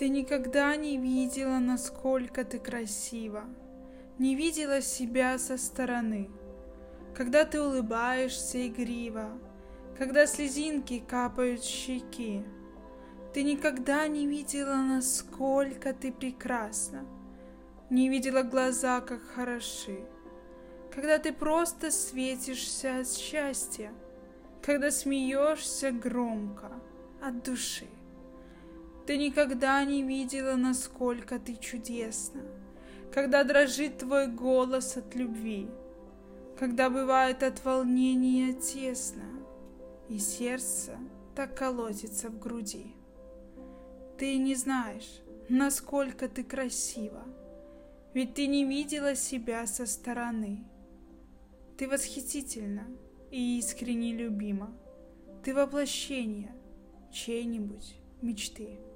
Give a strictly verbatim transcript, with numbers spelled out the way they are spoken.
Ты никогда не видела, насколько ты красива, не видела себя со стороны. Когда ты улыбаешься игриво, когда слезинки капают с щеки, ты никогда не видела, насколько ты прекрасна, не видела глаза, как хороши. Когда ты просто светишься от счастья, когда смеешься громко, от души. Ты никогда не видела, насколько ты чудесна, когда дрожит твой голос от любви, когда бывает от волнения тесно, и сердце так колотится в груди. Ты не знаешь, насколько ты красива, ведь ты не видела себя со стороны. Ты восхитительна и искренне любима, ты воплощение чьей-нибудь мечты.